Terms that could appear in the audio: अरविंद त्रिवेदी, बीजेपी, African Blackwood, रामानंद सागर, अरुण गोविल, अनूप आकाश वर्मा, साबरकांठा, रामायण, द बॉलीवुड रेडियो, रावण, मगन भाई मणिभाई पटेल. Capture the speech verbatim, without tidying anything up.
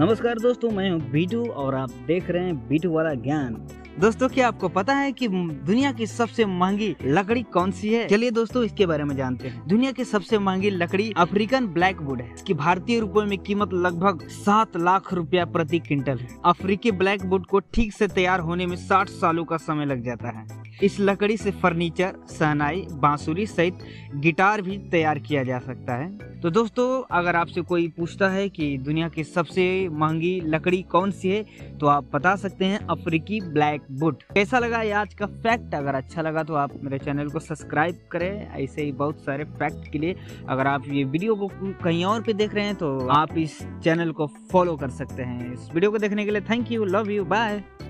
नमस्कार दोस्तों, मैं हूं बीटू और आप देख रहे हैं बीटू वाला ज्ञान। दोस्तों, क्या आपको पता है कि दुनिया की सबसे महंगी लकड़ी कौन सी है? चलिए दोस्तों, इसके बारे में जानते हैं। दुनिया की सबसे महंगी लकड़ी अफ्रीकन ब्लैकवुड है। इसकी भारतीय रुपए में कीमत लगभग सात लाख रुपया प्रति क्विंटल है। अफ्रीकी ब्लैकवुड को ठीक से तैयार होने में साठ सालों का समय लग जाता है। इस लकड़ी से फर्नीचर, सहनाई, बांसुरी सहित गिटार भी तैयार किया जा सकता है। तो दोस्तों, अगर आपसे कोई पूछता है कि दुनिया की सबसे महंगी लकड़ी कौन सी है, तो आप बता सकते हैं अफ्रीकी ब्लैकवुड। कैसा लगा ये आज का फैक्ट? अगर अच्छा लगा तो आप मेरे चैनल को सब्सक्राइब करें ऐसे ही बहुत सारे फैक्ट के लिए। अगर आप ये वीडियो को कहीं और पे देख रहे हैं तो आप इस चैनल को फॉलो कर सकते हैं। इस वीडियो को देखने के लिए thank you, love you, bye.